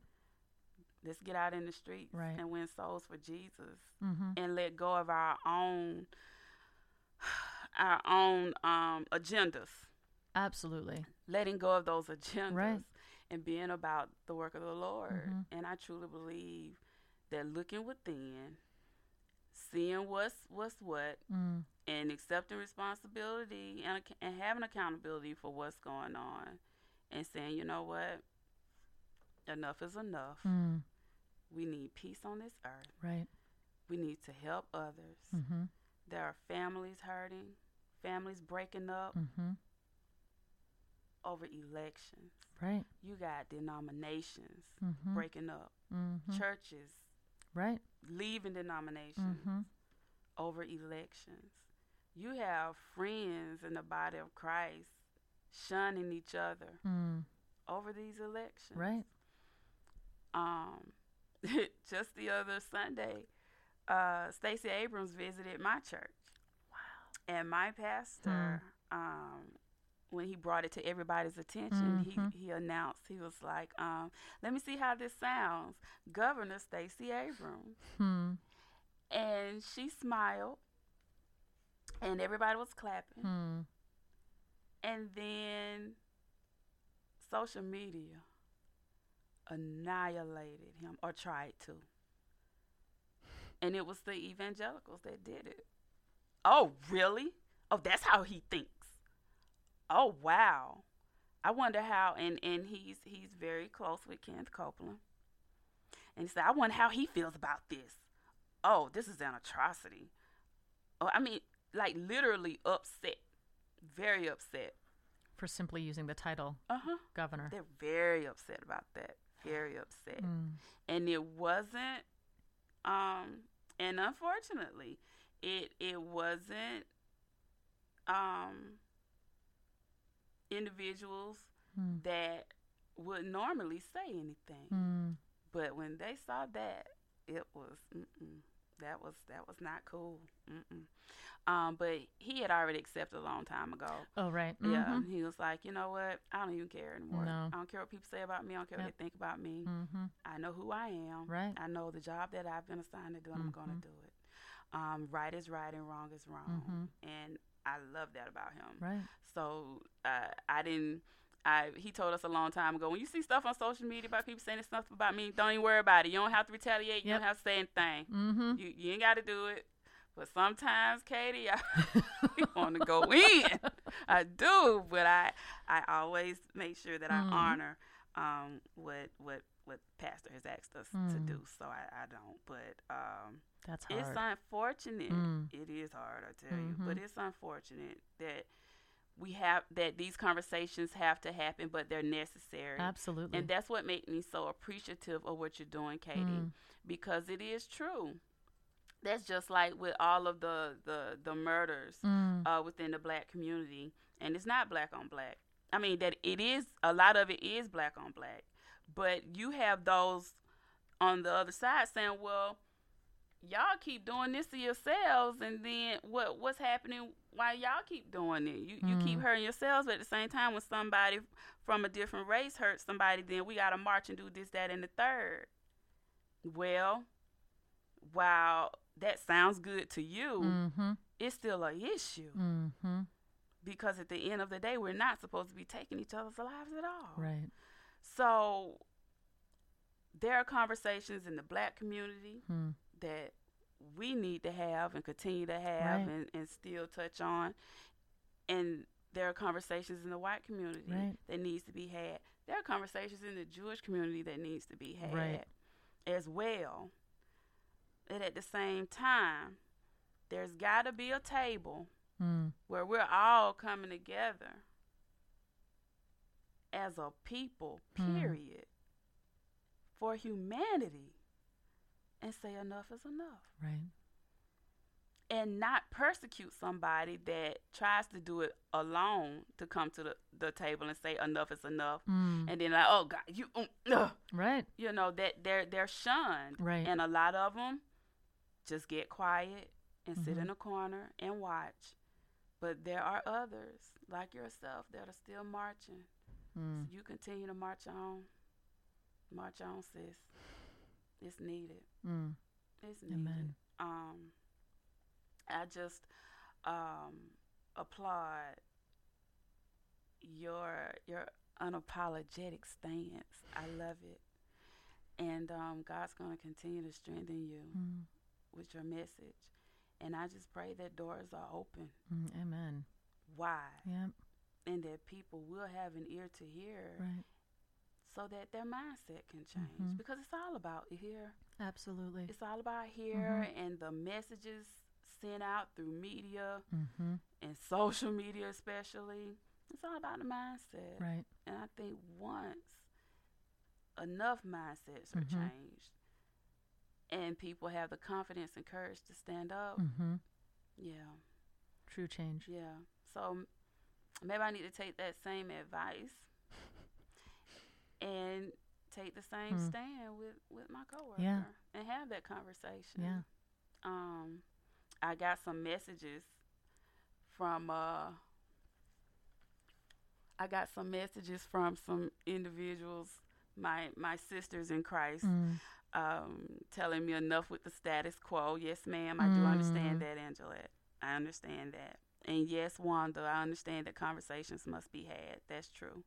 Let's get out in the streets and win souls for Jesus and let go of our own agendas. Absolutely. Letting go of those agendas. Right. And being about the work of the Lord. Mm-hmm. And I truly believe that looking within, seeing what's what, and accepting responsibility and having accountability for what's going on and saying, you know what, enough is enough. Mm. We need peace on this earth. Right. We need to help others. Mm-hmm. There are families hurting, families breaking up. Mm-hmm. Over elections. Right. You got denominations breaking up. Mm-hmm. Churches. Right. Leaving denominations over elections. You have friends in the body of Christ shunning each other over these elections. Right. Just the other Sunday, Stacey Abrams visited my church. Wow. And my pastor, when he brought it to everybody's attention, he announced, he was like, let me see how this sounds. Governor Stacey Abrams. Hmm. And she smiled, and everybody was clapping. Hmm. And then social media annihilated him, or tried to. And it was the evangelicals that did it. Oh, really? Oh, that's how he thinks. Oh, wow. I wonder how, and he's very close with Kenneth Copeland. And he said, I wonder how he feels about this. Oh, this is an atrocity. Oh, I mean, like literally upset, very upset. For simply using the title, governor. They're very upset about that, very upset. Mm. And it wasn't, and unfortunately, it wasn't, individuals that would normally say anything, but when they saw that, it was that was not cool. But he had already accepted a long time ago. Oh right, yeah. He was like, you know what? I don't even care anymore. No. I don't care what people say about me. I don't care what they think about me. I know who I am. Right. I know the job that I've been assigned to do. And I'm going to do it. Right is right and wrong is wrong. And I love that about him. Right. So he told us a long time ago, when you see stuff on social media about people saying stuff about me, don't even worry about it. You don't have to retaliate. You don't have to say anything. Mm-hmm. You ain't got to do it. But sometimes, Katie, I want to go in. I do, but I always make sure that I honor what pastor has asked us to do. So I don't, but that's hard. It's unfortunate. It is hard, I tell you, but it's unfortunate that these conversations have to happen, but they're necessary. Absolutely. And that's what made me so appreciative of what you're doing, Katie, because it is true. That's just like with all of the murders within the black community, and it's not black on black. I mean, that it is, a lot of it is black on black. But you have those on the other side saying, well, y'all keep doing this to yourselves, and then what's happening while y'all keep doing it? You keep hurting yourselves, but at the same time, when somebody from a different race hurts somebody, then we got to march and do this, that, and the third. Well, while that sounds good to you, it's still an issue. Mm-hmm. Because at the end of the day, we're not supposed to be taking each other's lives at all. Right. So there are conversations in the black community that we need to have and continue to have and still touch on. And there are conversations in the white community that needs to be had. There are conversations in the Jewish community that needs to be had as well. And at the same time, there's got to be a table where we're all coming together as a people, period, for humanity, and say enough is enough. Right. and not persecute somebody that tries to do it alone, to come to the table and say enough is enough. Mm. And then like, oh God, you, right. You know, that they're shunned. Right. And a lot of them just get quiet and sit in a corner and watch. But there are others like yourself that are still marching. Mm. So you continue to march on, sis. It's needed. Mm. It's needed. Amen. I just applaud your unapologetic stance. I love it, and God's going to continue to strengthen you with your message. And I just pray that doors are open. Amen. Wide. Yep. And that people will have an ear to hear, right, so that their mindset can change. Mm-hmm. Because it's all about here. Absolutely. It's all about here, and the messages sent out through media and social media especially. It's all about the mindset. Right. And I think once enough mindsets are changed and people have the confidence and courage to stand up, yeah. True change. Yeah. So maybe I need to take that same advice and take the same stand with my coworker and have that conversation. Yeah. I got some messages from some individuals, my sisters in Christ, telling me enough with the status quo. Yes, ma'am, I do understand that, Angela. I understand that. And yes, Wanda, I understand that conversations must be had. That's true.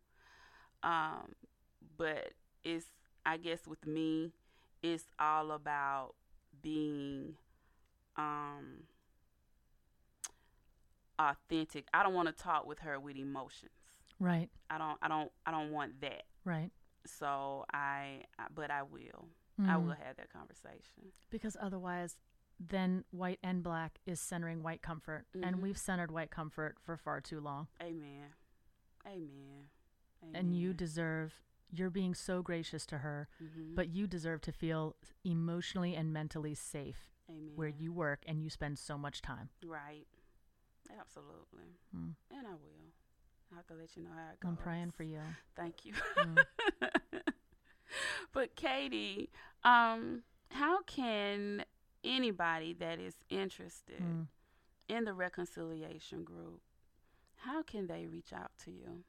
But it's, I guess with me, it's all about being authentic. I don't want to talk with her with emotions. Right. I don't want that. Right. So I will. I will have that conversation. Because otherwise, then white and black is centering white comfort, and we've centered white comfort for far too long. Amen. Amen. Amen. And you deserve. You're being so gracious to her, but you deserve to feel emotionally and mentally safe where you work and you spend so much time. Right. Absolutely. And I will. I have to let you know how it goes. I'm praying for you. Thank you. But Katie, how can anybody that is interested in the Reconciliation Group, how can they reach out to you?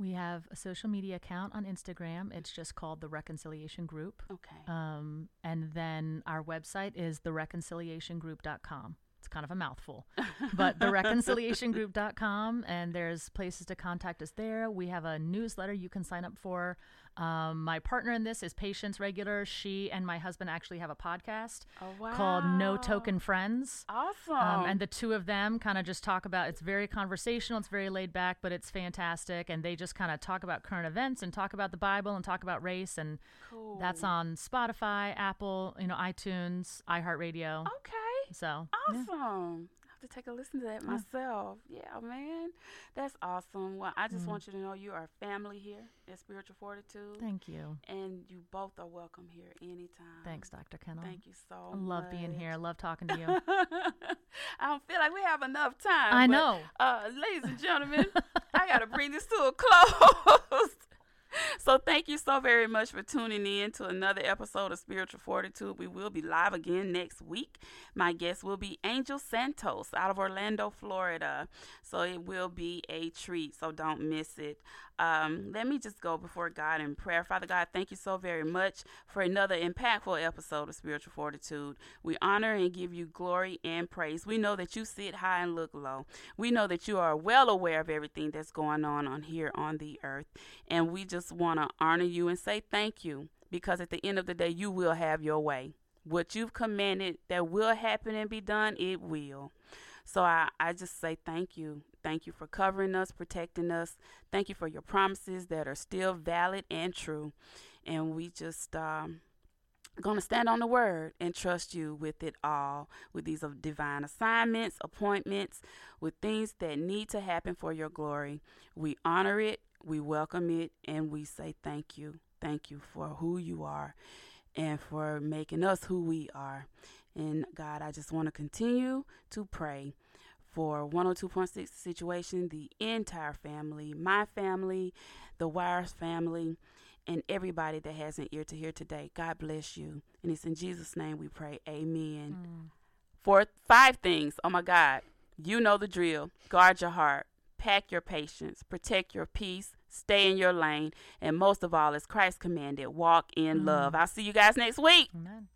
We have a social media account on Instagram. It's just called The Reconciliation Group. Okay. And then our website is thereconciliationgroup.com. It's kind of a mouthful, but thereconciliationgroup.com, and there's places to contact us there. We have a newsletter you can sign up for. My partner in this is Patience Regular. She and my husband actually have a podcast called No Token Friends. Awesome. And the two of them kind of just talk about, it's very conversational, it's very laid back, but it's fantastic. And they just kind of talk about current events and talk about the Bible and talk about race. And cool. That's on Spotify, Apple, iTunes, iHeartRadio. Okay. So awesome. Yeah. I have to take a listen to that myself. Yeah, man. That's awesome. Well, I just want you to know you are family here at Spiritual Fortitude. Thank you. And you both are welcome here anytime. Thanks, Dr. Kennell. Thank you so much. I love being here. I love talking to you. I don't feel like we have enough time. I know. Ladies and gentlemen, I got to bring this to a close. So thank you so very much for tuning in to another episode of Spiritual Fortitude. We will be live again next week. My guest will be Angel Santos out of Orlando, Florida. So it will be a treat. So don't miss it. Let me just go before God in prayer. Father God, thank you so very much for another impactful episode of Spiritual Fortitude. We honor and give you glory and praise. We know that you sit high and look low. We know that you are well aware of everything that's going on here on the earth. And we just want to honor you and say thank you, because at the end of the day, you will have your way. What you've commanded that will happen and be done, it will. So I just say thank you. Thank you for covering us, protecting us. Thank you for your promises that are still valid and true. And we just going to stand on the word and trust you with it all, with these divine assignments, appointments, with things that need to happen for your glory. We honor it, we welcome it, and we say thank you. Thank you for who you are and for making us who we are. And God, I just want to continue to pray for 102.6 Situation, the entire family, my family, the Wires family, and everybody that has an ear to hear today. God bless you. And it's in Jesus' name we pray. Amen. Five things. Oh, my God. You know the drill. Guard your heart. Pack your patience. Protect your peace. Stay in your lane. And most of all, as Christ commanded, walk in love. I'll see you guys next week. Amen.